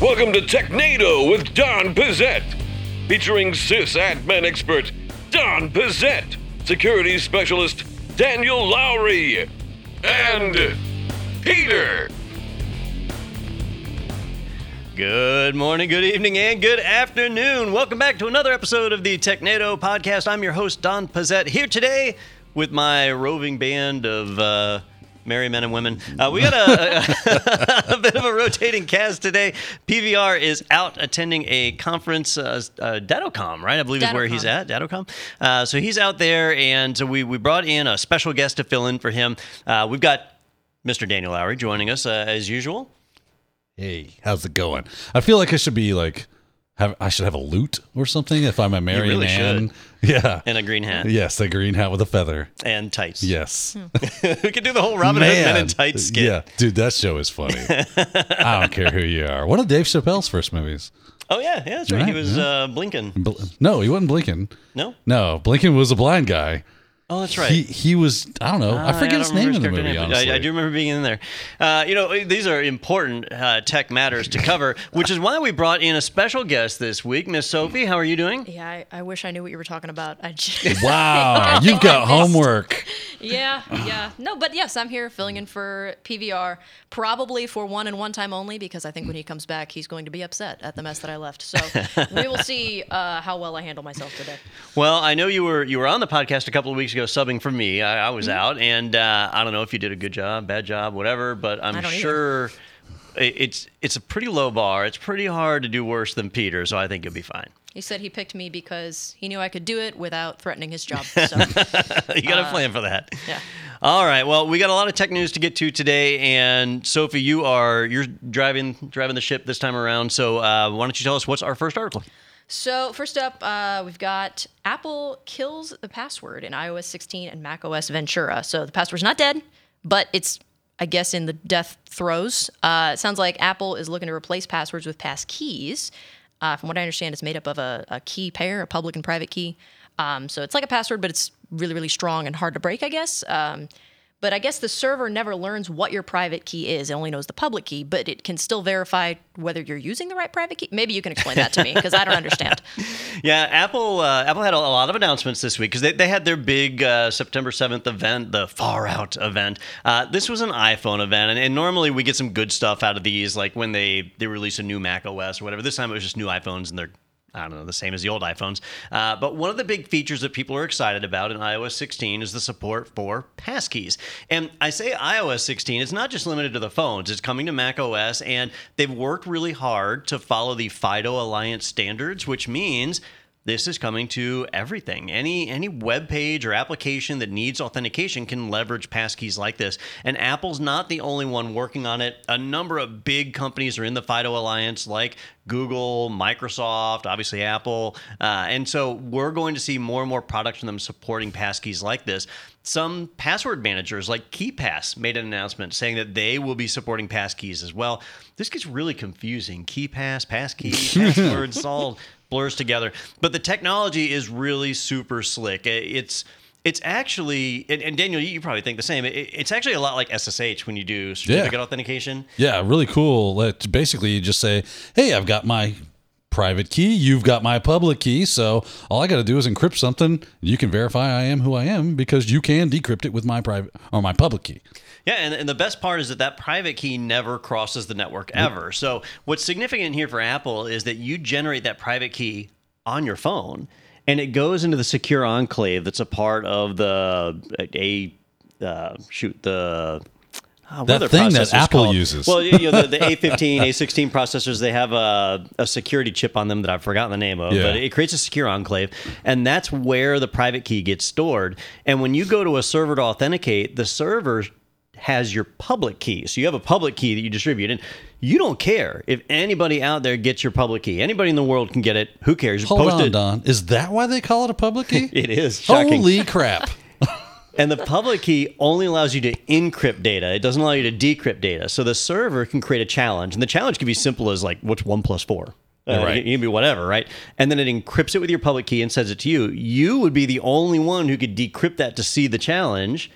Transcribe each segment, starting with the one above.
Welcome to Technado with Don Pezet, featuring sysadmin expert Don Pezet, security specialist Daniel Lowry, and Peter. Good morning, good evening, and good afternoon. Welcome back to another episode of the Technado podcast. I'm your host, Don Pezet, here today with my roving band of... merry men and women. We got a bit of a rotating cast today. PVR is out attending a conference, DattoCom, right? I believe DattoCom is where he's at, DattoCom. So he's out there, and so we brought in a special guest to fill in for him. We've got Mr. Daniel Lowry joining us as usual. Hey, how's it going? I feel like I should be like... I should have a lute or something if I'm a merry really man. Should. Yeah. And a green hat. Yes, a green hat with a feather. And tights. Yes. We could do the whole Robin Hood Men in Tights skit. Yeah. Dude, that show is funny. I don't care who you are. One of Dave Chappelle's first movies. Oh, yeah. Yeah, that's right. He was Blinken. No, he wasn't Blinken. No, Blinken was a blind guy. Oh, that's right. He was, I don't know, I forget his name in the movie, honestly. I do remember being in there. These are important tech matters to cover, which is why we brought in a special guest this week. Miss Sophie, how are you doing? Yeah, I wish I knew what you were talking about. Wow, you've got homework. Yeah. No, but yes, I'm here filling in for PVR, probably for one time only, because I think when he comes back, he's going to be upset at the mess that I left. So we will see how well I handle myself today. Well, I know you were on the podcast a couple of weeks ago. Subbing for me. I was out, and I don't know if you did a good job, bad job, whatever, but I'm sure it's a pretty low bar. It's pretty hard to do worse than Peter, so I think you'll be fine. He said he picked me because he knew I could do it without threatening his job. So. You got a plan for that. Yeah. All right. Well, we got a lot of tech news to get to today, and Sophie, you're driving the ship this time around. So why don't you tell us what's our first article? So first up, we've got Apple kills the password in iOS 16 and macOS Ventura. So the password's not dead, but it's, I guess, in the death throes. It sounds like Apple is looking to replace passwords with passkeys. From what I understand, it's made up of a key pair, a public and private key. So it's like a password, but it's really, really strong and hard to break, I guess. But I guess the server never learns what your private key is. It only knows the public key, but it can still verify whether you're using the right private key. Maybe you can explain that to me, because I don't understand. Yeah, Apple had a lot of announcements this week, because they had their big September 7th event, the Far Out event. This was an iPhone event, and normally we get some good stuff out of these, like when they release a new Mac OS or whatever. This time it was just new iPhones, and they're, I don't know, the same as the old iPhones. But one of the big features that people are excited about in iOS 16 is the support for passkeys. And I say iOS 16, it's not just limited to the phones. It's coming to macOS, and they've worked really hard to follow the FIDO Alliance standards, which means this is coming to everything. Any web page or application that needs authentication can leverage passkeys like this. And Apple's not the only one working on it. A number of big companies are in the FIDO Alliance, like Google, Microsoft, obviously Apple. And so we're going to see more and more products from them supporting passkeys like this. Some password managers like KeePass made an announcement saying that they will be supporting passkeys as well. This gets really confusing. KeePass, passkey, passwords, all... blurs together, but the technology is really super slick. It's actually, and Daniel, you probably think the same. It's actually a lot like SSH when you do certificate authentication. Yeah, really cool. Basically, you just say, "Hey, I've got my private key. You've got my public key. So all I got to do is encrypt something. And you can verify I am who I am because you can decrypt it with my private or my public key." Yeah, and the best part is that private key never crosses the network ever. So what's significant here for Apple is that you generate that private key on your phone, and it goes into the secure enclave that's a part of the thing that Apple uses. Well, the A15, A16 processors, they have a security chip on them that I've forgotten the name of, but it creates a secure enclave, and that's where the private key gets stored. And when you go to a server to authenticate, the server has your public key. So you have a public key that you distribute, and you don't care if anybody out there gets your public key. Anybody in the world can get it. Who cares? Hold on, Don. Is that why they call it a public key? It is. Shocking. Holy crap. And the public key only allows you to encrypt data. It doesn't allow you to decrypt data. So the server can create a challenge, and the challenge can be simple as like, what's 1 + 4? Right. It can be whatever, right? And then it encrypts it with your public key and sends it to you. You would be the only one who could decrypt that to see the challenge.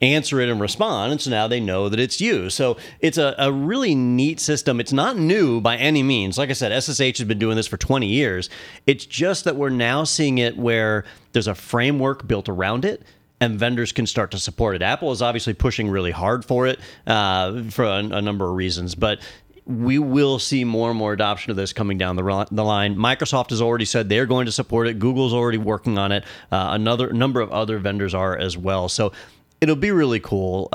answer it and respond, and so now they know that it's you. So it's a really neat system. It's not new by any means. Like I said, SSH has been doing this for 20 years. It's just that we're now seeing it where there's a framework built around it, and vendors can start to support it. Apple is obviously pushing really hard for it for a number of reasons, but we will see more and more adoption of this coming down the line. Microsoft has already said they're going to support it. Google's already working on it. Another number of other vendors are as well. So it'll be really cool.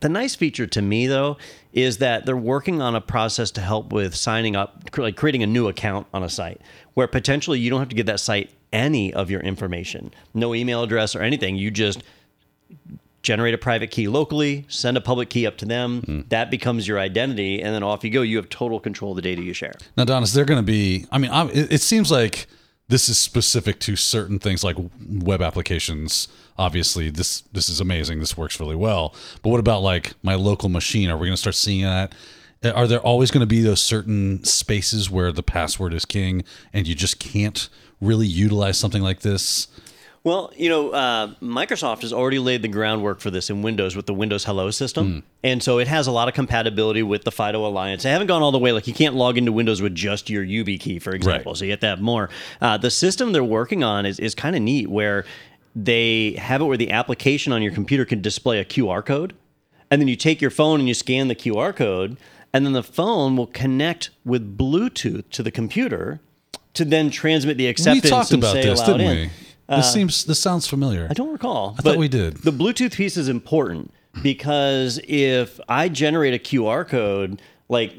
The nice feature to me, though, is that they're working on a process to help with signing up, like creating a new account on a site, where potentially you don't have to give that site any of your information, no email address or anything. You just generate a private key locally, send a public key up to them. That becomes your identity, and then off you go. You have total control of the data you share. Now, Donis, they're going to be, I mean, it seems like this is specific to certain things like web applications. Obviously, this is amazing. This works really well. But what about like my local machine? Are we going to start seeing that? Are there always going to be those certain spaces where the password is king and you just can't really utilize something like this? Well, you know, Microsoft has already laid the groundwork for this in Windows with the Windows Hello system. And so it has a lot of compatibility with the FIDO Alliance. They haven't gone all the way. Like, you can't log into Windows with just your YubiKey, for example. Right. So you have to have more. The system they're working on is kind of neat, where they have it where the application on your computer can display a QR code. And then you take your phone and you scan the QR code. And then the phone will connect with Bluetooth to the computer to then transmit the acceptance. We talked about this, didn't we? This sounds familiar. I don't recall. I thought we did. The Bluetooth piece is important because if I generate a QR code, like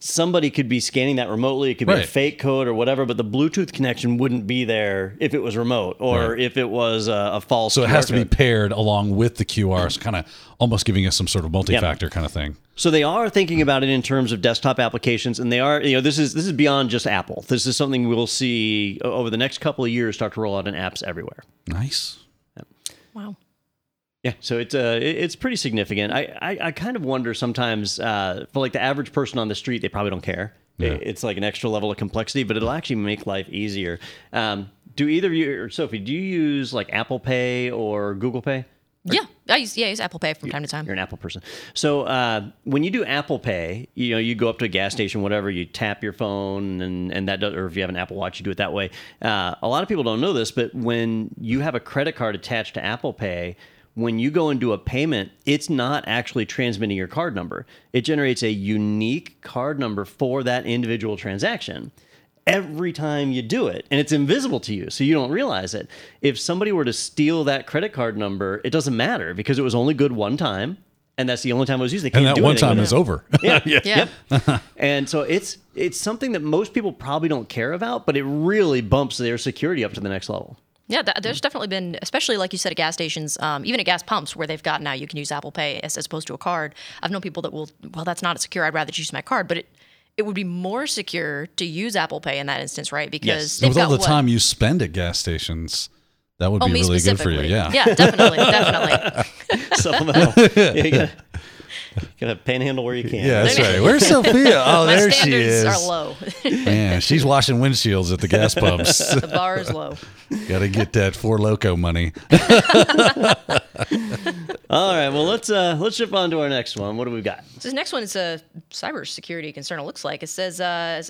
somebody could be scanning that remotely. It could be a fake code or whatever, but the Bluetooth connection wouldn't be there if it was remote or if it was a false So it has to be paired along with the QR, so kind of almost giving us some sort of multi-factor kind of thing. So they are thinking about it in terms of desktop applications, and they are, you know, this is beyond just Apple. This is something we'll see over the next couple of years start to roll out in apps everywhere. Nice. Yep. Wow. Yeah, so it's pretty significant. I kind of wonder sometimes, for like the average person on the street, they probably don't care. Yeah. It's like an extra level of complexity, but it'll actually make life easier. Do either of you, or Sophie, do you use like Apple Pay or Google Pay? I use Apple Pay from time to time. You're an Apple person. So when you do Apple Pay, you know, you go up to a gas station, whatever, you tap your phone, and that does, or if you have an Apple Watch, you do it that way. A lot of people don't know this, but when you have a credit card attached to Apple Pay, when you go and do a payment, it's not actually transmitting your card number. It generates a unique card number for that individual transaction every time you do it, and it's invisible to you, so you don't realize it. If somebody were to steal that credit card number, it doesn't matter because it was only good one time, and that's the only time it was used. They can't do anything. And that one time is over. Yeah. And so it's something that most people probably don't care about, but it really bumps their security up to the next level. Yeah, there's definitely been, especially like you said at gas stations, even at gas pumps where they've got now you can use Apple Pay as opposed to a card. I've known people that well, that's not secure. I'd rather use my card. But it would be more secure to use Apple Pay in that instance, right? Because with all the time you spend at gas stations, that would be really good for you. Yeah, definitely. Supplemental. Yeah, you gotta panhandle where you can. Yeah, that's right. Where's Sophia? Oh, there she is. My standards are low. Man, she's washing windshields at the gas pumps. The bar is low. Gotta get that Four Loko money. All right, well, let's shift on to our next one. What do we got? So this next one is a cybersecurity concern, it looks like. It says,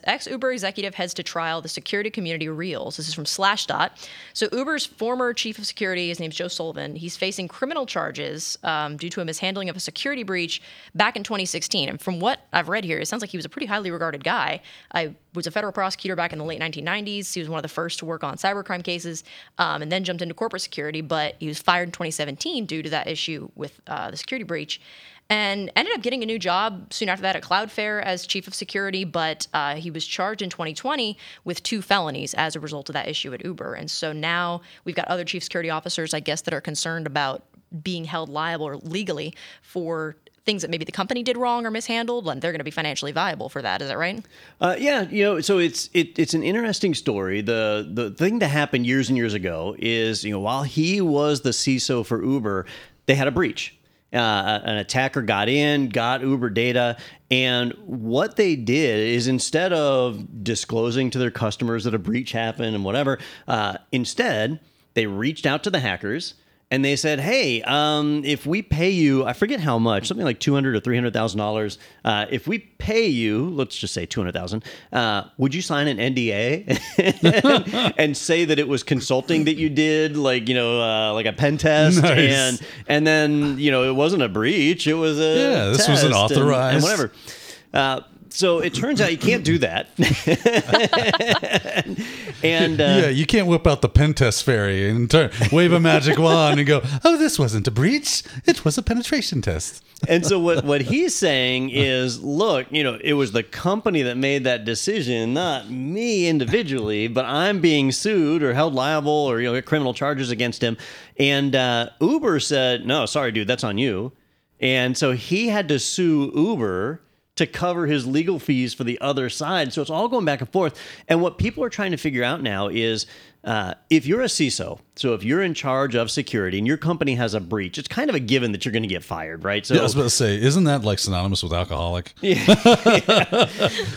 ex-Uber executive heads to trial, the security community reels. This is from Slashdot. So Uber's former chief of security, his name's Joe Sullivan, he's facing criminal charges due to a mishandling of a security breach back in 2016. And from what I've read here, it sounds like he was a pretty highly regarded guy. I was a federal prosecutor back in the late 1990s. He was one of the first to work on cybercrime cases, and then jumped into corporate security. But he was fired in 2017 due to that issue with the security breach, and ended up getting a new job soon after that at Cloudflare as chief of security. But he was charged in 2020 with 2 felonies as a result of that issue at Uber. And so now we've got other chief security officers, I guess, that are concerned about being held liable or legally for things that maybe the company did wrong or mishandled, and they're going to be financially viable for that. Is that right? Yeah, you know, so it's an interesting story. The thing that happened years and years ago is, you know, while he was the CISO for Uber, they had a breach. An attacker got in, got Uber data, and what they did is instead of disclosing to their customers that a breach happened and whatever, instead they reached out to the hackers And they said, hey, if we pay you, I forget how much, something like $200,000 or $300,000. If we pay you, let's just say $200,000, would you sign an NDA and say that it was consulting that you did, like, you know, like a pen test? Nice. And then, you know, it wasn't a breach. It was a this was an authorized. And whatever. So it turns out you can't do that. And yeah, you can't whip out the pen test fairy and wave a magic wand and go, oh, this wasn't a breach. It was a penetration test. And so what he's saying is, look, you know, it was the company that made that decision, not me individually, but I'm being sued or held liable or, you know, criminal charges against him. And Uber said, no, sorry, dude, that's on you. And so he had to sue Uber to cover his legal fees for the other side. So it's all going back and forth. And what people are trying to figure out now is if you're a CISO, so if you're in charge of security and your company has a breach, it's kind of a given that you're going to get fired, right? So, yeah, I was about to say, isn't that like synonymous with alcoholic? Yeah.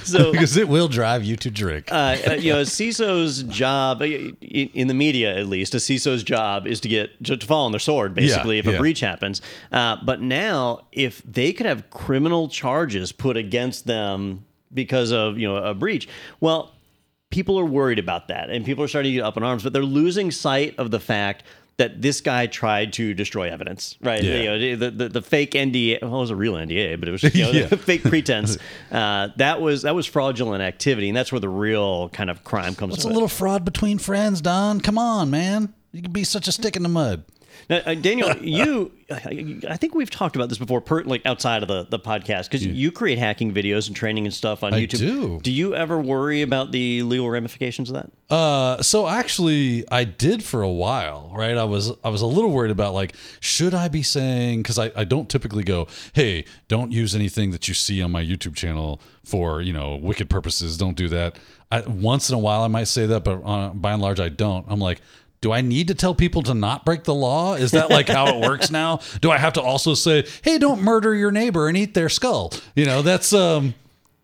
So, because it will drive you to drink. You know, a CISO's job, in the media at least, a CISO's job is to fall on their sword, basically, if a breach happens. But now, if they could have criminal charges put against them because of, you know, a breach, well, people are worried about that, and people are starting to get up in arms, but they're losing sight of the fact that this guy tried to destroy evidence, right? Yeah. You know, the fake NDA, well, it was a real NDA, but it was, you know, the fake pretense. That was fraudulent activity, and that's where the real kind of crime comes. It's a little fraud between friends, Don. Come on, man. You can be such a stick in the mud. Now, Daniel, I think we've talked about this before, like outside of the podcast, because you create hacking videos and training and stuff on YouTube. I do. Do you ever worry about the legal ramifications of that? So actually, I did for a while, right? I was a little worried about, like, should I be saying, because I don't typically go, hey, don't use anything that you see on my YouTube channel for, you know, wicked purposes. Don't do that. Once in a while, I might say that, but by and large, I don't. I'm like, do I need to tell people to not break the law? Is that like how it works now? Do I have to also say, hey, don't murder your neighbor and eat their skull? You know, that's something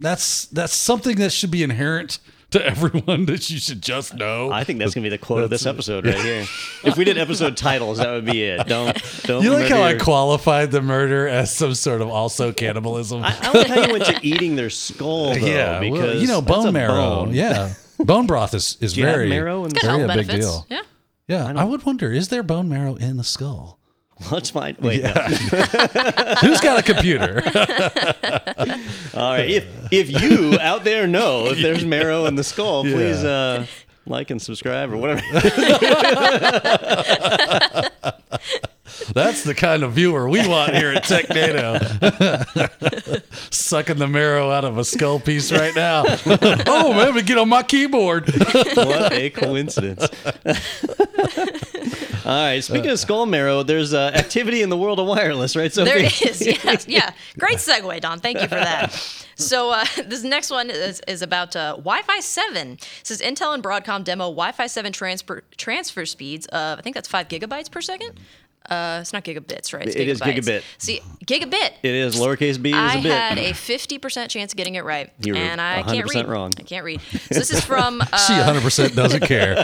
that should be inherent to everyone, that you should just know. I think that's going to be the quote of this episode right here. If we did episode titles, that would be it. Don't. You like how I qualified the murder as some sort of also cannibalism? I like how you went to eating their skull, though, because well, you know, bone marrow. Bone. Yeah, bone broth is very, marrow and very a big deal. Yeah. Yeah, I would wonder, is there bone marrow in the skull? Let's find. Wait, no. Who's got a computer? All right, if you out there know if there's marrow in the skull, please like and subscribe or whatever. That's the kind of viewer we want here at TechNado. Sucking the marrow out of a skull piece right now. Oh, man, we get on my keyboard. What a coincidence. All right, speaking of skull marrow, there's activity in the world of wireless, right? So there is, yeah. Great segue, Don. Thank you for that. So this next one is about Wi-Fi 7. It says Intel and Broadcom demo Wi-Fi 7 transfer speeds of, I think that's 5 gigabytes per second. It's not gigabits, right? It is gigabit. See, gigabit. It is lowercase b is a bit. I had a 50% chance of getting it right. You're and I 100% can't read. Wrong. I can't read. So this is from... she 100% doesn't care.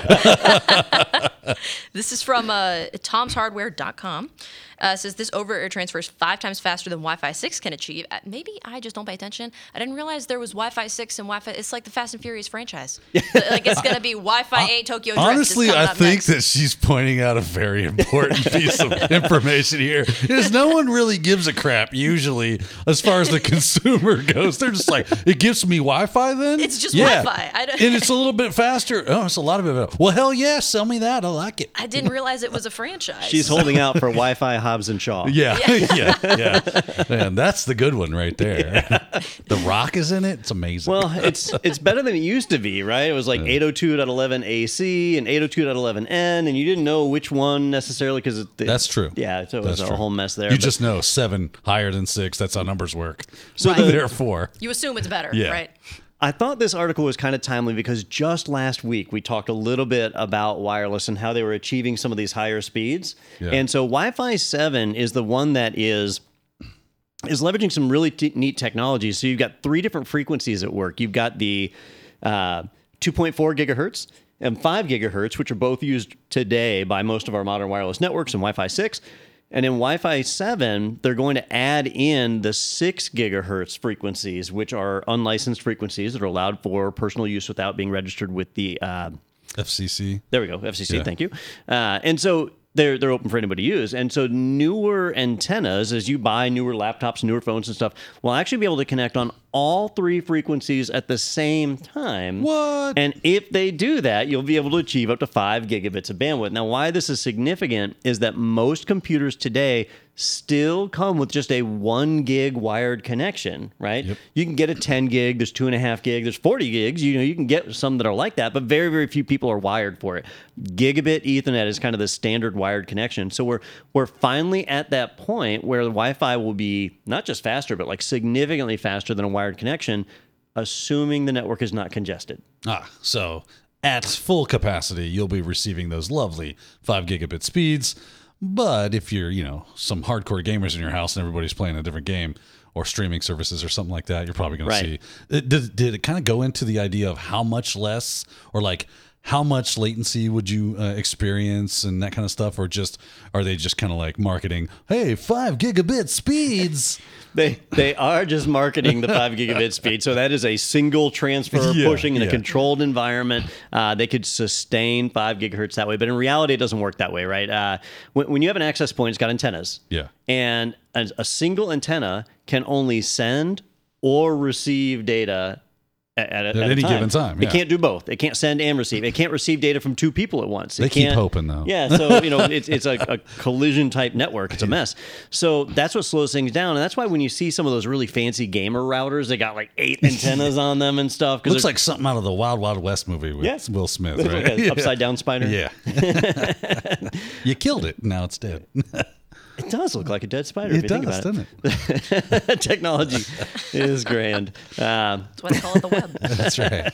This is from tomshardware.com. Says this over-air transfer is 5 times faster than Wi-Fi 6 can achieve. Maybe I just don't pay attention. I didn't realize there was Wi-Fi 6 and Wi-Fi. It's like the Fast and Furious franchise. Like it's going to be Wi-Fi 8 Tokyo Drift. Honestly, I think that she's pointing out a very important piece of information here. Is no one really gives a crap usually as far as the consumer goes. They're just like, it gives me Wi-Fi then? It's just Wi-Fi. And it's a little bit faster. Oh, it's a lot of it. Well, hell yeah, sell me that. I like it. I didn't realize it was a franchise. She's holding out for Wi-Fi high. Hobbs and Shaw. Yeah. Man, that's the good one right there. Yeah. The Rock is in it. It's amazing. Well, it's better than it used to be, right? It was like 802.11 AC and 802.11N, and you didn't know which one necessarily because that's true. Yeah, so it was a whole mess there. You just know 7 higher than 6. That's how numbers work. So therefore, you assume it's better, right? I thought this article was kind of timely because just last week we talked a little bit about wireless and how they were achieving some of these higher speeds. Yeah. And so Wi-Fi 7 is the one that is leveraging some really neat technology. So you've got 3 different frequencies at work. You've got the 2.4 gigahertz. and 5 gigahertz, which are both used today by most of our modern wireless networks, and Wi-Fi 6. And in Wi-Fi 7, they're going to add in the 6 gigahertz frequencies, which are unlicensed frequencies that are allowed for personal use without being registered with the... FCC. There we go. FCC. Yeah. Thank you. And so they're open for anybody to use. And so newer antennas, as you buy newer laptops, newer phones and stuff, will actually be able to connect on all 3 frequencies at the same time. What? And if they do that, you'll be able to achieve up to 5 gigabits of bandwidth. Now, why this is significant is that most computers today still come with just a 1 gig wired connection, right? Yep. You can get a 10 gig, there's 2.5 gig, there's 40 gigs, you know, you can get some that are like that, but very, very few people are wired for it. Gigabit Ethernet is kind of the standard wired connection. So we're finally at that point where the Wi-Fi will be not just faster, but like significantly faster than a wired connection, assuming the network is not congested. So at full capacity, you'll be receiving those lovely 5 gigabit speeds. But if you're, you know, some hardcore gamers in your house and everybody's playing a different game or streaming services or something like that, you're probably going to see. Did it kind of go into the idea of how much less, or like how much latency would you experience and that kind of stuff? Or just, are they just kind of like marketing, hey, 5 gigabit speeds? They are just marketing the 5 gigabit speed. So that is a single transfer pushing in a controlled environment. They could sustain 5 gigahertz that way. But in reality, it doesn't work that way, right? When you have an access point, it's got antennas. Yeah. And a single antenna can only send or receive data At any given time. It can't do both. It can't send and receive. It can't receive data from 2 people at once. They keep hoping, though. Yeah, so, you know, it's a collision-type network. It's a mess. So that's what slows things down, and that's why when you see some of those really fancy gamer routers, they got, like, 8 antennas on them and stuff. Looks like something out of the Wild Wild West movie with Will Smith, right? Like upside-down spider. Yeah. You killed it. Now it's dead. It does look like a dead spider. It does, doesn't it? Technology is grand. That's why they call it the web. That's right.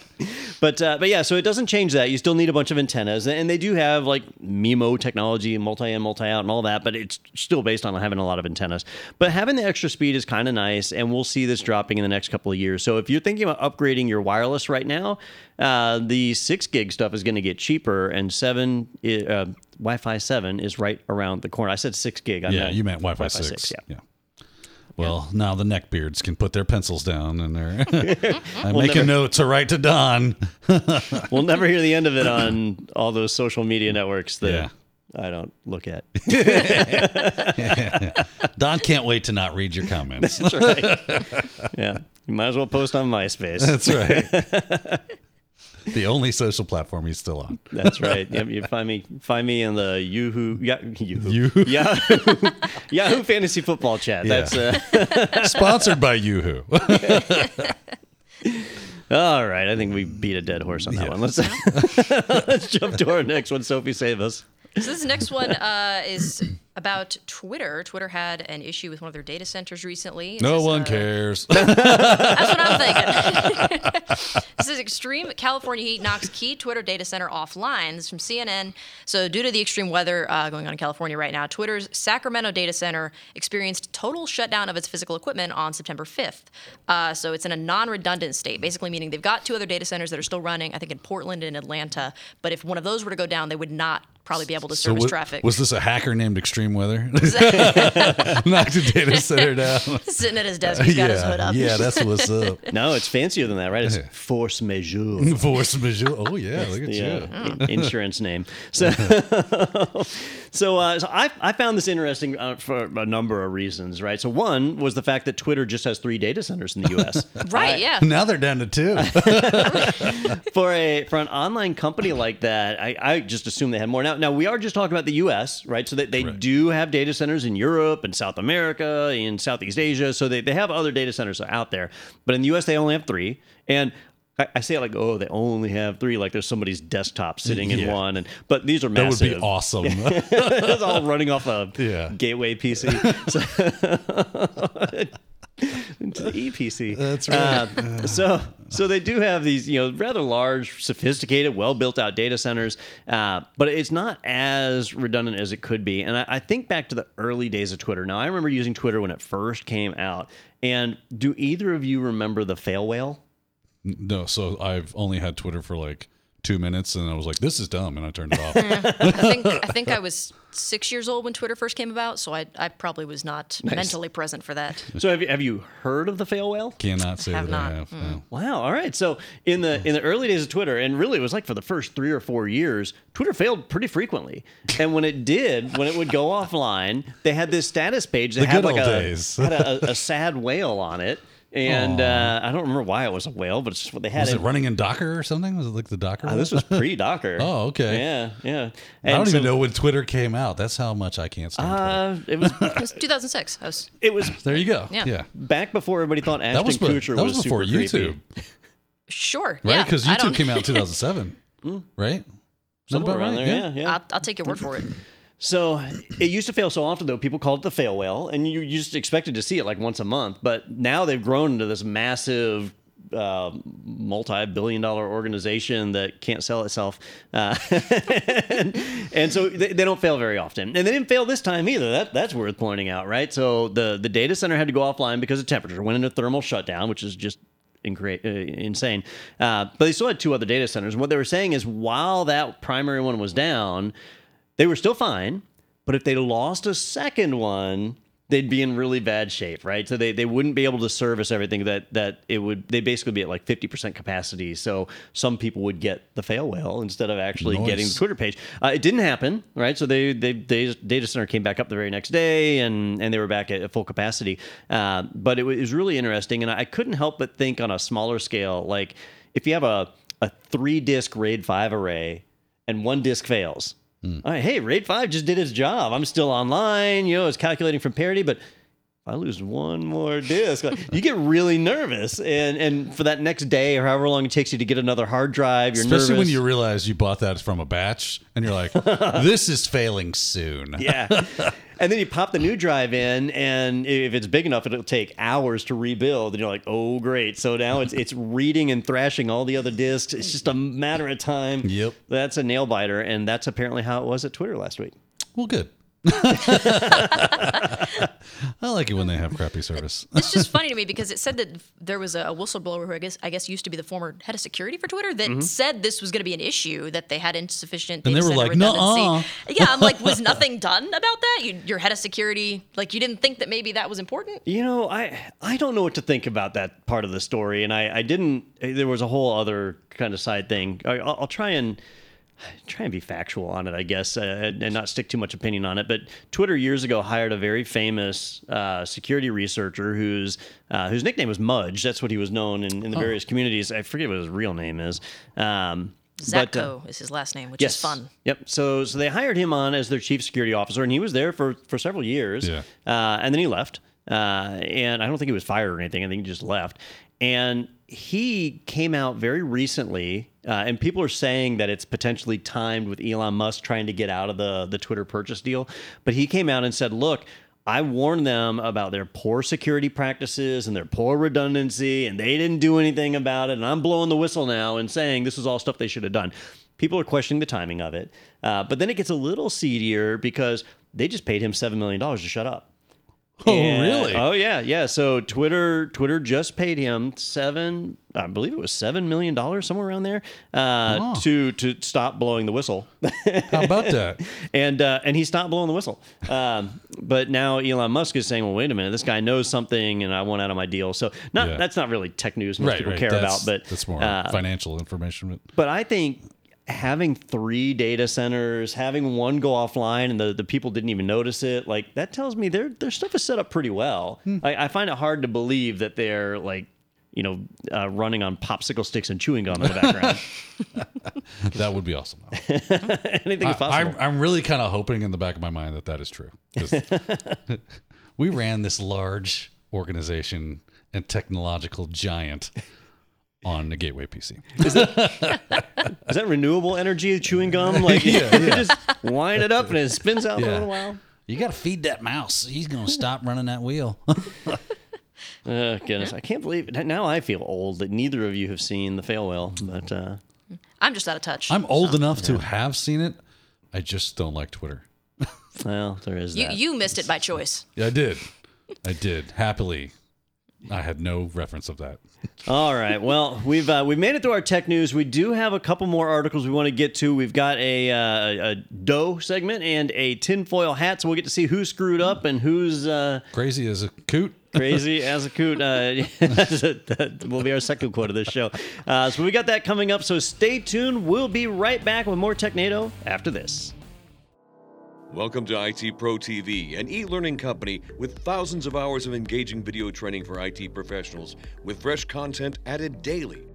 But yeah, so it doesn't change that. You still need a bunch of antennas, and they do have like MIMO technology and multi-in, multi-out and all that, but it's still based on having a lot of antennas. But having the extra speed is kind of nice, and we'll see this dropping in the next couple of years. So if you're thinking about upgrading your wireless right now, the 6 gig stuff is going to get cheaper, and Wi-Fi 7 is right around the corner. I said 6 gig. You meant Wi-Fi 6. Yeah. Well, now the neckbeards can put their pencils down and they're a note to write to Don. We'll never hear the end of it on all those social media networks that I don't look at. Don can't wait to not read your comments. That's right. Yeah. You might as well post on MySpace. That's right. The only social platform he's still on. That's right. Yep, you find me in the Yahoo Fantasy Football chat. Yeah. That's sponsored by Yahoo. All right, I think we beat a dead horse on that one. Let's jump to our next one. Sophie, save us. So this next one is about Twitter. Twitter had an issue with one of their data centers recently. No one cares. That's what I'm thinking. This is extreme California heat knocks key Twitter data center offline. This is from CNN. So due to the extreme weather going on in California right now, Twitter's Sacramento data center experienced total shutdown of its physical equipment on September 5th. So it's in a non-redundant state, basically meaning they've got 2 other data centers that are still running, I think in Portland and Atlanta. But if one of those were to go down, they would not probably be able to service traffic. Was this a hacker named Extreme Weather? Knocked a data center down. Sitting at his desk, he's got his hood up. Yeah, that's what's up. No, it's fancier than that, right? It's force majeure. Force majeure. Oh, yeah. Look at you. Insurance name. So I found this interesting for a number of reasons, right? So one was the fact that Twitter just has 3 data centers in the U.S. Right, yeah. Now they're down to 2. For an online company like that, I just assume they had more. Now we are just talking about the U.S., right? So they do have data centers in Europe and South America and Southeast Asia. So they have other data centers out there. But in the U.S., they only have 3. And I say it like, oh, they only have 3. Like there's somebody's desktop sitting in one. But these are massive. That would be awesome. It's all running off a gateway PC. So, into the EPC. That's right. So they do have these, you know, rather large, sophisticated, well-built-out data centers, but it's not as redundant as it could be. And I think back to the early days of Twitter. Now, I remember using Twitter when it first came out. And do either of you remember the fail whale? No. So I've only had Twitter for like 2 minutes and I was like, this is dumb, and I turned it off. I think I was 6 years old when Twitter first came about, so I probably was not mentally present for that. So have you heard of the fail whale? Cannot say that I have. No. Wow. All right. So in the early days of Twitter, and really it was like for the first 3 or 4 years, Twitter failed pretty frequently. And when it did, when it would go offline, they had this status page that had like a sad whale on it. And I don't remember why it was a whale, but it's just what they had. Was it running in Docker or something? Was it like the Docker? This was pre-Docker. Oh, okay. Yeah. And I don't even know when Twitter came out. That's how much I can't stand Twitter. It was 2006. It was. There you go. Yeah. Back before everybody thought Ashton Kutcher was super creepy. That was before YouTube. Sure. Right? Because YouTube came out in 2007. Right? Somewhere around there, yeah. I'll take your word for it. So it used to fail so often, though, people called it the fail whale, and you just expected to see it like once a month. But now they've grown into this massive multi-billion-dollar organization that can't sell itself. And so they don't fail very often. And they didn't fail this time either. That's worth pointing out, right? So the data center had to go offline because of temperature, went into thermal shutdown, which is just insane. But they still had two other data centers. And what they were saying is while that primary one was down, they were still fine, but if they lost a second one, they'd be in really bad shape, right? So they wouldn't be able to service everything that it would. They'd basically be at like 50% capacity. So some people would get the fail whale instead of actually getting the Twitter page. It didn't happen, right? So they data center came back up the very next day, and they were back at full capacity. But it was really interesting, and I couldn't help but think on a smaller scale, like if you have a 3-disk RAID 5 array and one disk fails. All right, hey, RAID 5 just did its job. I'm still online. You know, it's calculating from parity, but if I lose one more disk, like, you get really nervous. And for that next day or however long it takes you to get another hard drive, you're nervous. Especially when you realize you bought that from a batch and you're like, this is failing soon. Yeah. And then you pop the new drive in, and if it's big enough, it'll take hours to rebuild. And you're like, oh, great. So now it's reading and thrashing all the other disks. It's just a matter of time. Yep. That's a nail biter, and that's apparently how it was at Twitter last week. Well, good. I like it when they have crappy service. It's just funny to me because it said that there was a whistleblower who I guess used to be the former head of security for Twitter that said this was going to be an issue, that they had insufficient data center redundancy. And they were like, no. Yeah, I'm like, was nothing done about that? Your head of security, like you didn't think that maybe that was important? You know, I don't know what to think about that part of the story, and I didn't. There was a whole other kind of side thing. I'll try and be factual on it, I guess, and not stick too much opinion on it. But Twitter years ago hired a very famous security researcher whose nickname was Mudge. That's what he was known in the various communities. I forget what his real name is. Zatko is his last name, which is fun. Yep. So they hired him on as their chief security officer, and he was there for several years. Yeah. And then he left. And I don't think he was fired or anything. I think he just left. And he came out very recently, and people are saying that it's potentially timed with Elon Musk trying to get out of the Twitter purchase deal. But he came out and said, look, I warned them about their poor security practices and their poor redundancy, and they didn't do anything about it. And I'm blowing the whistle now and saying this is all stuff they should have done. People are questioning the timing of it. But then it gets a little seedier because they just paid him $7 million to shut up. Oh, and, really? Oh, yeah. So Twitter just paid him $7 million, somewhere around there, to stop blowing the whistle. How about that? And he stopped blowing the whistle. But now Elon Musk is saying, well, wait a minute, this guy knows something, and I want out of my deal. So that's not really tech news most people care about. But that's more financial information. But I think having 3 data centers, having one go offline, and the people didn't even notice it, like that tells me their stuff is set up pretty well. I find it hard to believe that they're like, you know, running on popsicle sticks and chewing gum in the background. That would be awesome. Anything is possible. I'm really kind of hoping in the back of my mind that is true. We ran this large organization and technological giant on the gateway PC. Is that renewable energy, chewing gum? Like, you just wind it up and it spins out for a little while. You got to feed that mouse. He's going to stop running that wheel. Goodness, I can't believe it. Now I feel old that neither of you have seen the fail whale. But I'm just out of touch. I'm old enough to have seen it. I just don't like Twitter. Well, there is that. You missed it by choice. Yeah, I did. Happily. I had no reference of that. All right. Well, we've made it through our tech news. We do have a couple more articles we want to get to. We've got a dough segment and a tinfoil hat, so we'll get to see who screwed up and who's... crazy as a coot. Crazy as a coot. That will be our second quote of this show. So we got that coming up, so stay tuned. We'll be right back with more Technado after this. Welcome to IT Pro TV, an e-learning company with thousands of hours of engaging video training for IT professionals with fresh content added daily.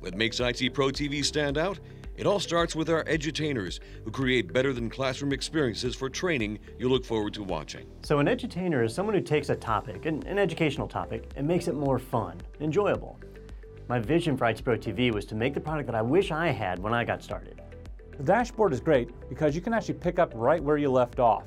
What makes IT Pro TV stand out? It all starts with our edutainers, who create better than classroom experiences for training you look forward to watching. So an edutainer is someone who takes a topic, an educational topic, and makes it more fun, enjoyable. My vision for IT Pro TV was to make the product that I wish I had when I got started. The dashboard is great because you can actually pick up right where you left off.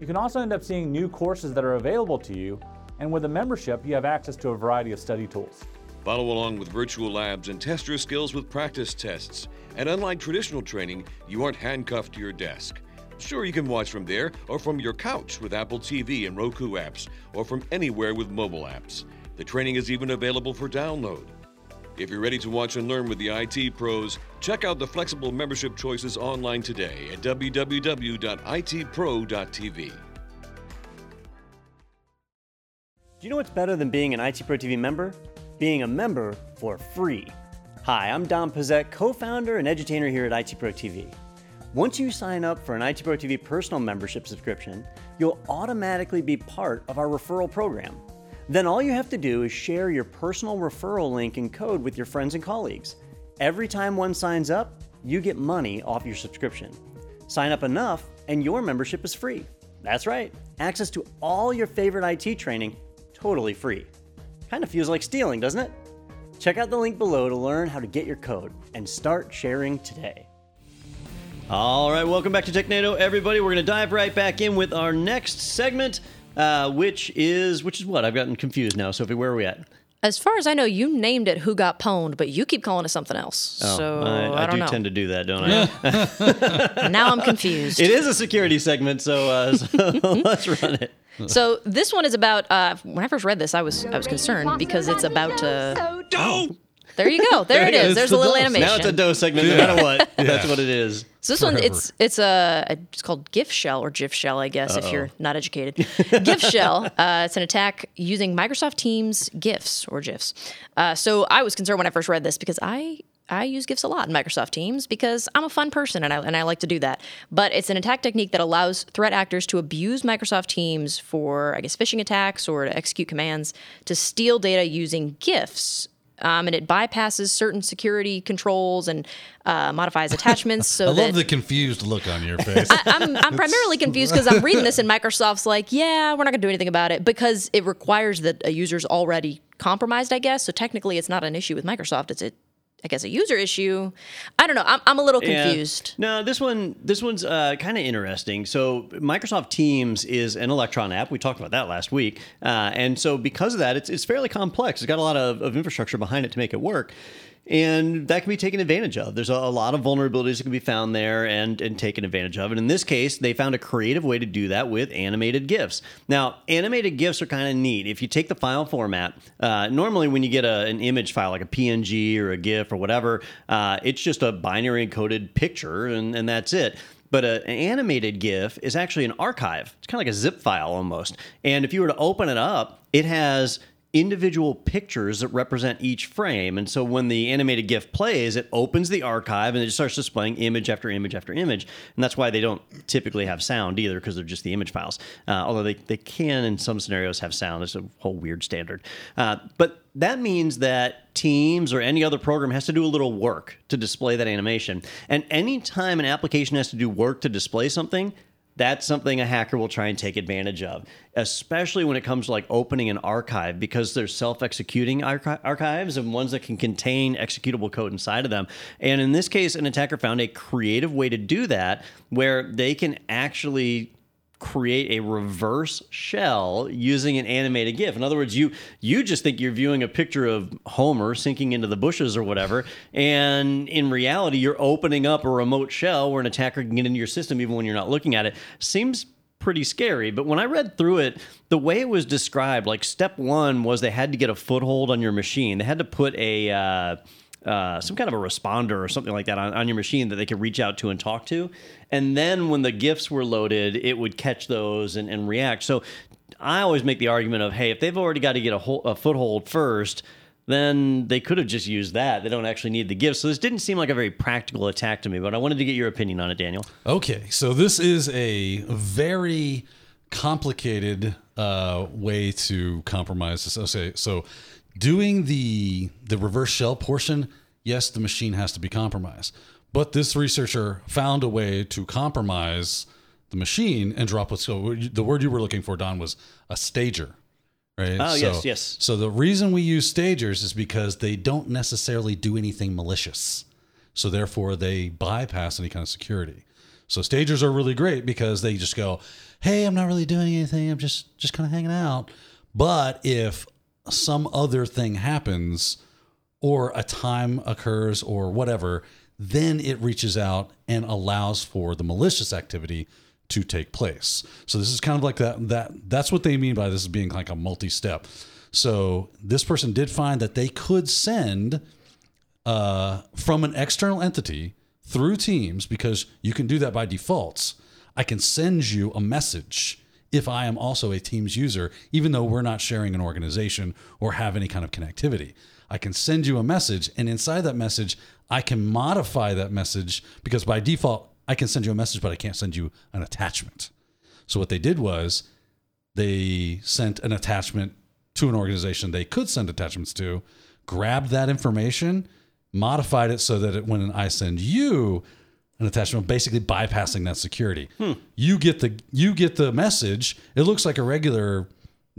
You can also end up seeing new courses that are available to you, and with a membership, you have access to a variety of study tools. Follow along with virtual labs and test your skills with practice tests. And unlike traditional training, you aren't handcuffed to your desk. Sure, you can watch from there or from your couch with Apple TV and Roku apps, or from anywhere with mobile apps. The training is even available for download. If you're ready to watch and learn with the IT pros, check out the flexible membership choices online today at www.itpro.tv. Do you know what's better than being an IT Pro TV member? Being a member for free. Hi, I'm Don Pezet, co-founder and edutainer here at IT Pro TV. Once you sign up for an IT Pro TV personal membership subscription, you'll automatically be part of our referral program. Then all you have to do is share your personal referral link and code with your friends and colleagues. Every time one signs up, you get money off your subscription. Sign up enough and your membership is free. That's right, access to all your favorite IT training, totally free. Kind of feels like stealing, doesn't it? Check out the link below to learn how to get your code and start sharing today. All right, welcome back to Technado, everybody. We're gonna dive right back in with our next segment. Which is what? I've gotten confused now. Sophie, where are we at? As far as I know, you named it Who Got Pwned, but you keep calling it something else. Oh, so I don't know. I do tend to do that, don't I? Now I'm confused. It is a security segment, so let's run it. So this one is about, when I first read this, I was concerned because it's about... Dough! There you go. There it is. There's a little animation. Now it's a dough segment, no matter what. Yeah. That's what it is. So this one, it's called GIF Shell, or GIF Shell, I guess, if you're not educated. GIF Shell, it's an attack using Microsoft Teams GIFs, or GIFs. So I was concerned when I first read this because I use GIFs a lot in Microsoft Teams because I'm a fun person and I like to do that. But it's an attack technique that allows threat actors to abuse Microsoft Teams for, I guess, phishing attacks or to execute commands to steal data using GIFs. And it bypasses certain security controls and modifies attachments. So I love the confused look on your face. I'm primarily confused because I'm reading this and Microsoft's like, yeah, we're not going to do anything about it because it requires that a user's already compromised, I guess. So technically it's not an issue with Microsoft. It's, I guess, a user issue. I don't know. I'm a little confused. Yeah. No, this one's kind of interesting. So Microsoft Teams is an Electron app. We talked about that last week. And so because of that, it's fairly complex. It's got a lot of infrastructure behind it to make it work. And that can be taken advantage of. There's a lot of vulnerabilities that can be found there and taken advantage of. And in this case, they found a creative way to do that with animated GIFs. Now, animated GIFs are kind of neat. If you take the file format, normally when you get an image file, like a PNG or a GIF or whatever, it's just a binary encoded picture and that's it. But an animated GIF is actually an archive. It's kind of like a zip file almost. And if you were to open it up, it has individual pictures that represent each frame. And so when the animated GIF plays, it opens the archive and it just starts displaying image after image after image. And that's why they don't typically have sound either, because they're just the image files. Although they can, in some scenarios, have sound. It's a whole weird standard. But that means that Teams or any other program has to do a little work to display that animation. And anytime an application has to do work to display something, that's something a hacker will try and take advantage of, especially when it comes to like opening an archive, because there's self-executing archives and ones that can contain executable code inside of them. And in this case, an attacker found a creative way to do that where they can actually create a reverse shell using an animated GIF. In other words, you just think you're viewing a picture of Homer sinking into the bushes or whatever, and in reality, you're opening up a remote shell where an attacker can get into your system even when you're not looking at it. Seems pretty scary. But when I read through it, the way it was described, like step one was they had to get a foothold on your machine. They had to put a some kind of a responder or something like that on your machine that they could reach out to and talk to. And then when the GIFs were loaded, it would catch those and react. So I always make the argument of, hey, if they've already got to get a foothold first, then they could have just used that. They don't actually need the GIFs. So this didn't seem like a very practical attack to me, but I wanted to get your opinion on it, Daniel. Okay, so this is a very complicated way to compromise this. Okay, so doing the reverse shell portion, yes, the machine has to be compromised. But this researcher found a way to compromise the machine and drop what's... So the word you were looking for, Don, was a stager. Right? Oh, so, yes. So the reason we use stagers is because they don't necessarily do anything malicious. So therefore, they bypass any kind of security. So stagers are really great because they just go, hey, I'm not really doing anything. I'm just kind of hanging out. But if some other thing happens or a time occurs or whatever, then it reaches out and allows for the malicious activity to take place. So this is kind of like that's what they mean by this being like a multi-step. So this person did find that they could send from an external entity through Teams, because you can do that by default. I can send you a message if I am also a Teams user, even though we're not sharing an organization or have any kind of connectivity. I can send you a message, and inside that message, I can modify that message, because by default, I can send you a message, but I can't send you an attachment. So what they did was they sent an attachment to an organization they could send attachments to, grabbed that information, modified it so that it, when I send you an attachment, basically bypassing that security. You get the message. It looks like a regular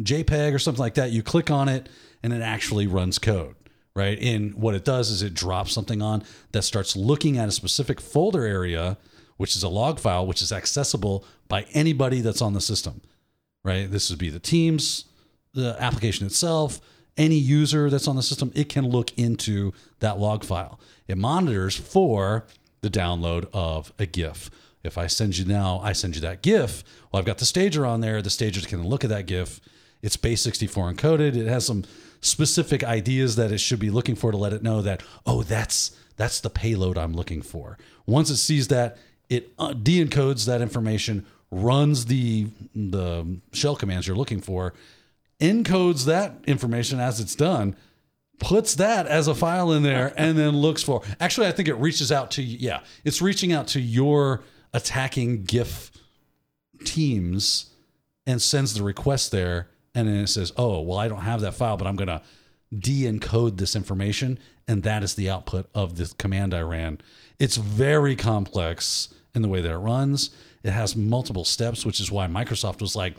JPEG or something like that. You click on it, and it actually runs code. Right? And what it does is it drops something on that starts looking at a specific folder area, which is a log file, which is accessible by anybody that's on the system, right? This would be the Teams, the application itself, any user that's on the system. It can look into that log file. It monitors for the download of a GIF. If I send you now, I send you that GIF. Well, I've got the stager on there. The stager can look at that GIF. It's base64 encoded. It has some specific ideas that it should be looking for to let it know that, oh, that's the payload I'm looking for. Once it sees that, it de-encodes that information, runs the shell commands you're looking for, encodes that information as it's done, puts that as a file in there, and then looks for... Actually, I think it reaches out to... Yeah, it's reaching out to your attacking GIF teams and sends the request there. And then it says, oh, well, I don't have that file, but I'm going to de-encode this information. And that is the output of this command I ran. It's very complex in the way that it runs. It has multiple steps, which is why Microsoft was like,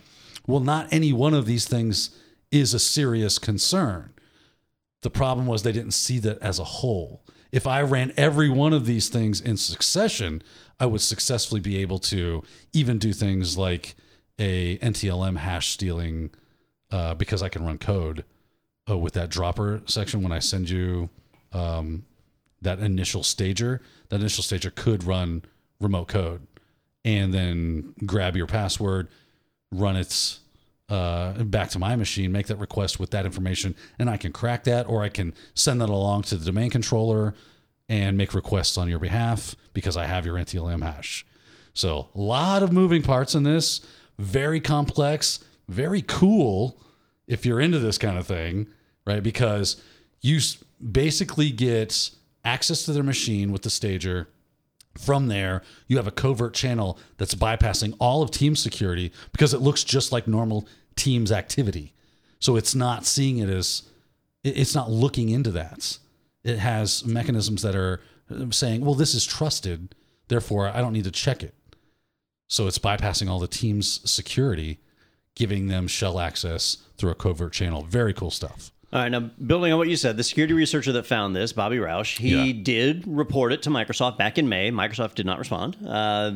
well, not any one of these things is a serious concern. The problem was they didn't see that as a whole. If I ran every one of these things in succession, I would successfully be able to even do things like a NTLM hash stealing, because I can run code with that dropper section. When I send you that initial stager could run remote code and then grab your password, run it back to my machine, make that request with that information, and I can crack that, or I can send that along to the domain controller and make requests on your behalf because I have your NTLM hash. So a lot of moving parts in this, very complex, very cool if you're into this kind of thing, right? Because you basically get access to their machine with the stager. From there, you have a covert channel that's bypassing all of Teams security because it looks just like normal Teams activity. So it's not seeing it as, it's not looking into that. It has mechanisms that are saying, well, this is trusted, therefore I don't need to check it. So it's bypassing all the Teams security, giving them shell access through a covert channel. Very cool stuff. All right, now building on what you said, the security researcher that found this, Bobby Rausch, he did report it to Microsoft back in May. Microsoft did not respond.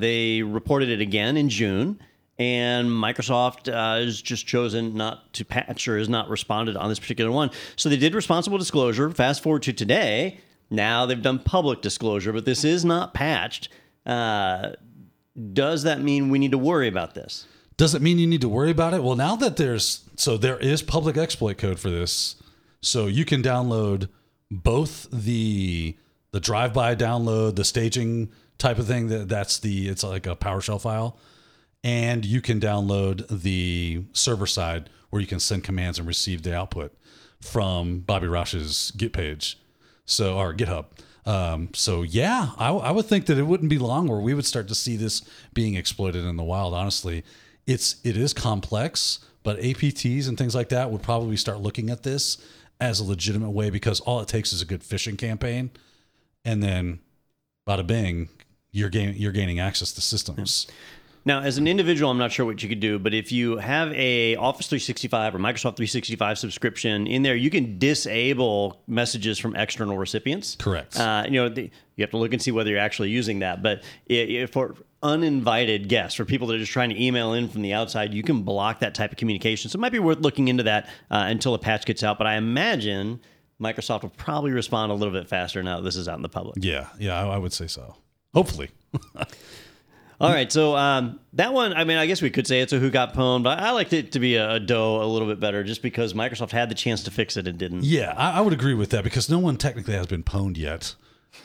They reported it again in June, and Microsoft has just chosen not to patch or has not responded on this particular one. So they did responsible disclosure. Fast forward to today, now they've done public disclosure, but this is not patched. Does that mean we need to worry about this? Does it mean you need to worry about it? Well, now that there is public exploit code for this. So you can download both the drive-by download, the staging type of thing. It's like a PowerShell file. And you can download the server side where you can send commands and receive the output from Bobby Rosh's Git page. So, or GitHub. So yeah, I would think that it wouldn't be long where we would start to see this being exploited in the wild. Honestly, it is complex, but APTs and things like that would probably start looking at this as a legitimate way, because all it takes is a good phishing campaign, and then bada bing, you're gaining access to systems. Yeah. Now, as an individual, I'm not sure what you could do, but if you have a Office 365 or Microsoft 365 subscription in there, you can disable messages from external recipients. Correct. You have to look and see whether you're actually using that. But for uninvited guests, for people that are just trying to email in from the outside, you can block that type of communication. So it might be worth looking into that until a patch gets out. But I imagine Microsoft will probably respond a little bit faster now that this is out in the public. Yeah, I would say so. Hopefully. All right, so that one, I mean, I guess we could say it's a who got pwned, but I liked it to be a doe a little bit better, just because Microsoft had the chance to fix it and didn't. Yeah, I would agree with that, because no one technically has been pwned yet.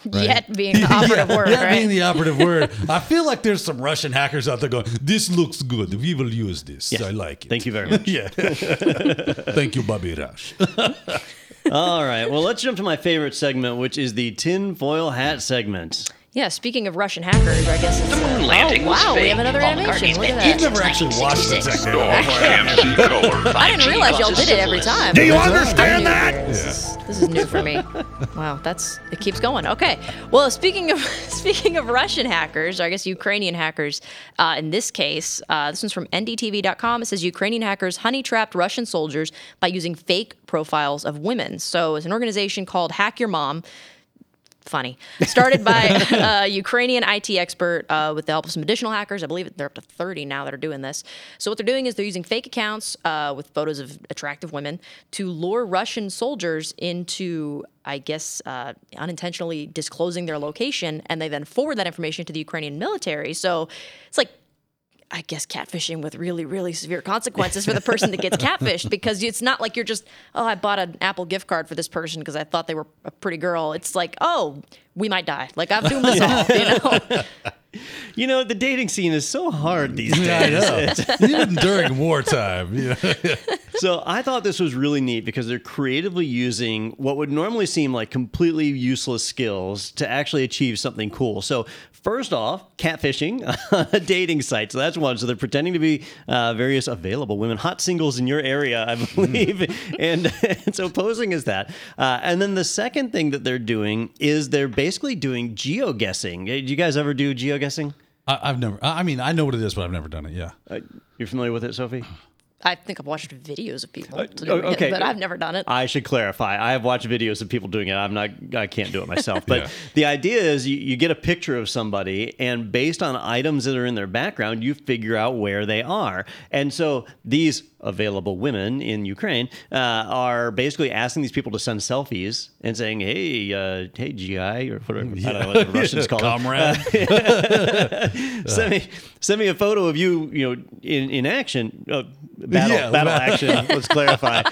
Right? Yet being the operative word, right? Yet being the operative word. I feel like there's some Russian hackers out there going, this looks good, we will use this, yes. I like it. Thank you very much. Yeah. Thank you, Bobby Rush. All right, well, let's jump to my favorite segment, which is the tinfoil hat segment. Yeah, speaking of Russian hackers, I guess it's... The moon landing was fake. We have another animation. Look at that. You've never actually watched the techno. I didn't realize y'all did it every time. Do you understand that? Yeah. This is new for me. Wow, it keeps going. Okay. Well, speaking of Russian hackers, or I guess Ukrainian hackers, in this case, this one's from ndtv.com. It says, Ukrainian hackers honey-trapped Russian soldiers by using fake profiles of women. So it's an organization called Hack Your Mom. Funny. Started by a Ukrainian IT expert with the help of some additional hackers. I believe they're up to 30 now that are doing this. So what they're doing is they're using fake accounts with photos of attractive women to lure Russian soldiers into, I guess, unintentionally disclosing their location, and they then forward that information to the Ukrainian military. So it's like, I guess, catfishing with really, really severe consequences for the person that gets catfished, because it's not like you're just, oh, I bought an Apple gift card for this person because I thought they were a pretty girl. It's like, oh, we might die. Like, I'm doing this all, the dating scene is so hard these days. I know. Even during wartime. So I thought this was really neat, because they're creatively using what would normally seem like completely useless skills to actually achieve something cool. So first off, catfishing, a dating site. So that's one. So they're pretending to be various available women, hot singles in your area, I believe. And so posing as that. And then the second thing that they're doing is they're basically doing geoguessing. Do you guys ever do geoguessing? I've never. I mean, I know what it is, but I've never done it. Yeah. You're familiar with it, Sophie? I think I've watched videos of people doing it, but I've never done it. I should clarify. I have watched videos of people doing it. I can't do it myself. But The idea is you get a picture of somebody, and based on items that are in their background, you figure out where they are. And so these available women in Ukraine are basically asking these people to send selfies and saying, hey, GI, or whatever. Yeah. I don't know what the Russians call it. Comrade. Send me a photo of you, in action. Battle action. Let's clarify.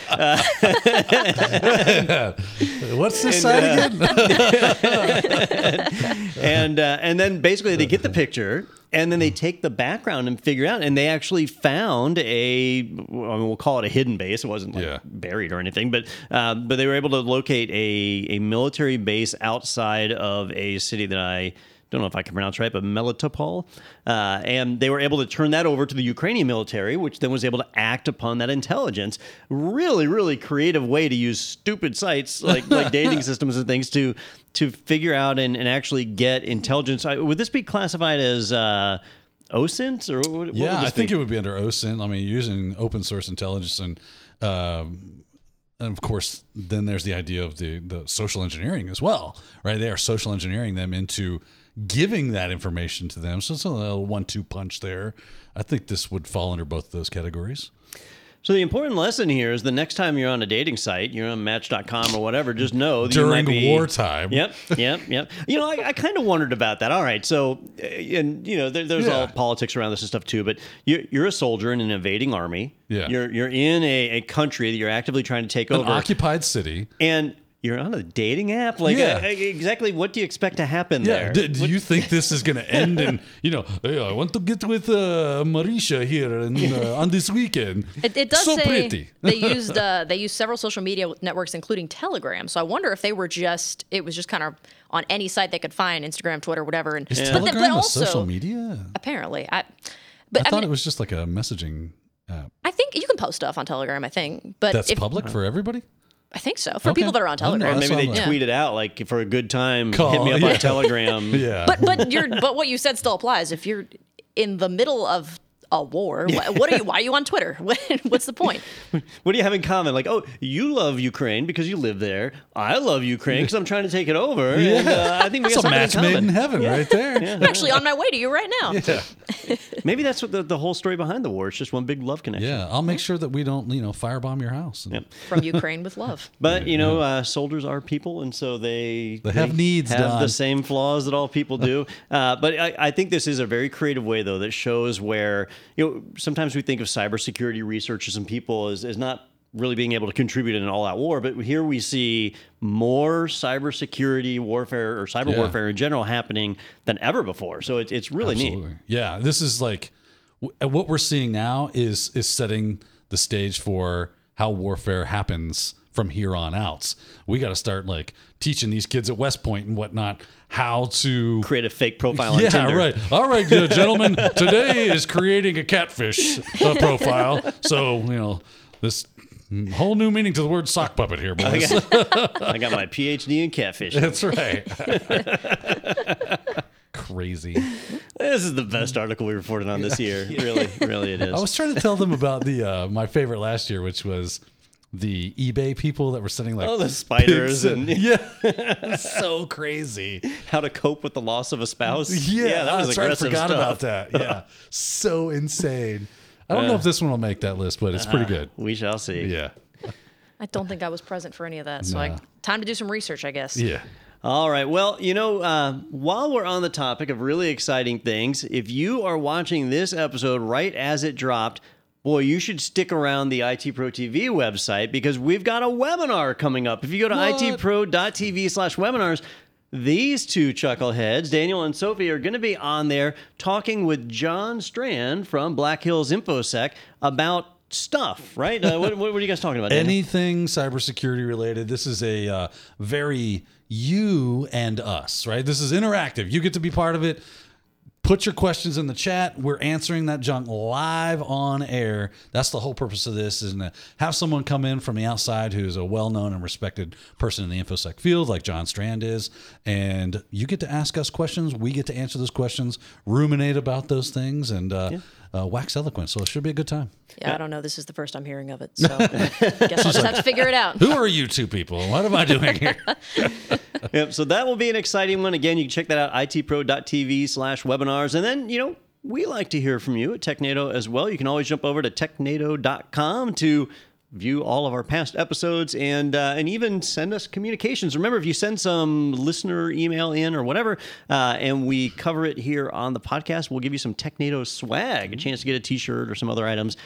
What's this side again? And then basically they get the picture, and then they take the background and figure out, and they actually found we'll call it a hidden base. It wasn't buried or anything, but they were able to locate a military base outside of a city that I don't know if I can pronounce right, but Melitopol. And they were able to turn that over to the Ukrainian military, which then was able to act upon that intelligence. Really, really creative way to use stupid sites like dating systems and things to figure out and actually get intelligence. Would this be classified as OSINT? Or what would this think it would be under OSINT. I mean, using open source intelligence and of course, then there's the idea of the social engineering as well, right? They are social engineering them into giving that information to them. So it's a little 1-2 punch there. I think this would fall under both of those categories. So the important lesson here is the next time you're on a dating site, you're on Match.com or whatever, just know that during wartime. Yep. You know, I kind of wondered about that. All right, so, and you know, there's all politics around this and stuff too. But you're a soldier in an invading army. Yeah. You're in a country that you're actively trying to take over, an occupied city, and you're on a dating app. Like, exactly what do you expect to happen there? Do you think this is going to end in, you know, hey, I want to get with Marisha here and, on this weekend? It does so say pretty. They used several social media networks, including Telegram. So I wonder if they were it was just kind of on any site they could find, Instagram, Twitter, whatever. And, is Telegram but also, social media? Apparently. I thought it was just like a messaging app. I think you can post stuff on Telegram, I think. But that's public for everybody? I think so. For people that are on Telegram, maybe they tweet it out like for a good time. Call, hit me up on Telegram. But what you said still applies. If you're in the middle of a war, what are you? Why are you on Twitter? What's the point? What do you have in common? Like, oh, you love Ukraine because you live there. I love Ukraine because I'm trying to take it over. Yeah. And, I think we got something in common. Made in heaven, right there. Yeah. I'm actually on my way to you right now. Yeah. Maybe that's what the whole story behind the war is, just one big love connection. Yeah, I'll make sure that we don't, firebomb your house. Yep. From Ukraine with love. But, soldiers are people, and so they have needs, have the same flaws that all people do. But I think this is a very creative way, though, that shows where, sometimes we think of cybersecurity researchers and people as not really being able to contribute in an all-out war, but here we see more cybersecurity warfare or cyber warfare in general happening than ever before. So it's really neat. Yeah, this is like what we're seeing now is setting the stage for how warfare happens from here on out. We got to start like teaching these kids at West Point and whatnot how to create a fake profile on Tinder. Yeah, right. All right, gentlemen, today is creating a catfish profile. So, this whole new meaning to the word sock puppet here, boys. I got my PhD in catfish. That's right. Crazy. This is the best article we reported on this year. Really, really it is. I was trying to tell them about the my favorite last year, which was the eBay people that were sending like the spiders and so crazy. How to cope with the loss of a spouse. Yeah, that was aggressive. I forgot about that. Yeah, so insane. I don't know if this one will make that list, but it's pretty good. We shall see. Yeah. I don't think I was present for any of that, so time to do some research, I guess. Yeah. All right. Well, while we're on the topic of really exciting things, if you are watching this episode right as it dropped, boy, you should stick around the IT Pro TV website because we've got a webinar coming up. If you go to itpro.tv/webinars, these two chuckleheads, Daniel and Sophie, are going to be on there talking with John Strand from Black Hills InfoSec about stuff, right? What are you guys talking about, Daniel? Anything cybersecurity related. This is a very you and us, right? This is interactive. You get to be part of it. Put your questions in the chat. We're answering that junk live on air. That's the whole purpose of this, is to have someone come in from the outside who's a well-known and respected person in the InfoSec field, like John Strand is, and you get to ask us questions. We get to answer those questions, ruminate about those things, and wax eloquent. So it should be a good time. Yeah, I don't know. This is the first I'm hearing of it, so I guess I'll just have to figure it out. Who are you two people? What am I doing here? Yep. So that will be an exciting one. Again, you can check that out, itpro.tv/webinars. And then, we like to hear from you at Technado as well. You can always jump over to technado.com to view all of our past episodes and even send us communications. Remember, if you send some listener email in or whatever, and we cover it here on the podcast, we'll give you some Technado swag, a chance to get a T-shirt or some other items,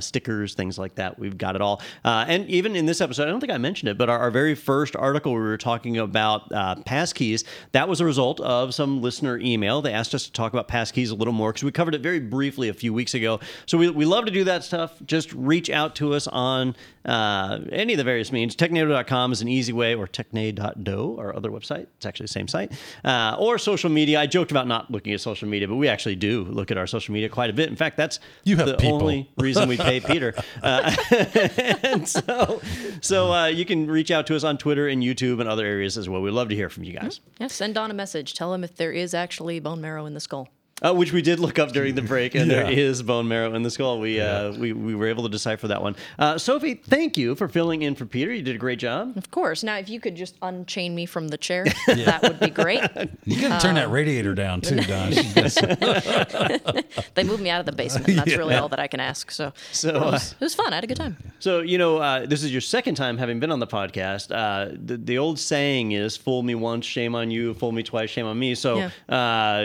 stickers, things like that. We've got it all. And even in this episode, I don't think I mentioned it, but our very first article we were talking about passkeys, that was a result of some listener email. They asked us to talk about passkeys a little more because we covered it very briefly a few weeks ago. So we love to do that stuff. Just reach out to us on any of the various means. Technado.com is an easy way, or technado.do, our other website. It's actually the same site. Or social media. I joked about not looking at social media, but we actually do look at our social media quite a bit. In fact, that's only reason we pay Peter. And so you can reach out to us on Twitter and YouTube and other areas as well. We'd love to hear from you guys. Yeah, send Don a message. Tell him if there is actually bone marrow in the skull. Which we did look up during the break, and there is bone marrow in the skull. We were able to decipher that one. Sophie, thank you for filling in for Peter. You did a great job. Of course. Now, if you could just unchain me from the chair, that would be great. You got to turn that radiator down, too, Don. They moved me out of the basement. That's really all that I can ask. So it was fun. I had a good time. So, this is your second time having been on the podcast. The old saying is, fool me once, shame on you. Fool me twice, shame on me. So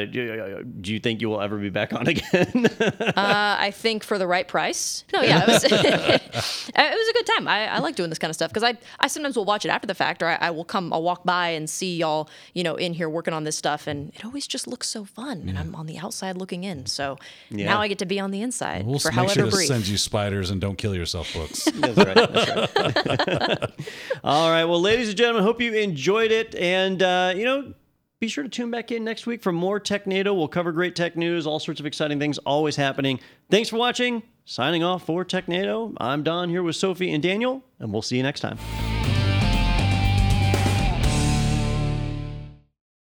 do you think you will ever be back on again? I think for the right price. No, yeah, it was a good time. I like doing this kind of stuff because I sometimes will watch it after the fact, or I'll walk by and see y'all, in here working on this stuff, and it always just looks so fun. And I'm on the outside looking in, so now I get to be on the inside. We'll for however brief. Make sure to send you spiders and don't kill yourself books. That's right. All right, well, ladies and gentlemen, hope you enjoyed it, and be sure to tune back in next week for more TechNado. We'll cover great tech news, all sorts of exciting things always happening. Thanks for watching. Signing off for TechNado. I'm Don, here with Sophie and Daniel, and we'll see you next time.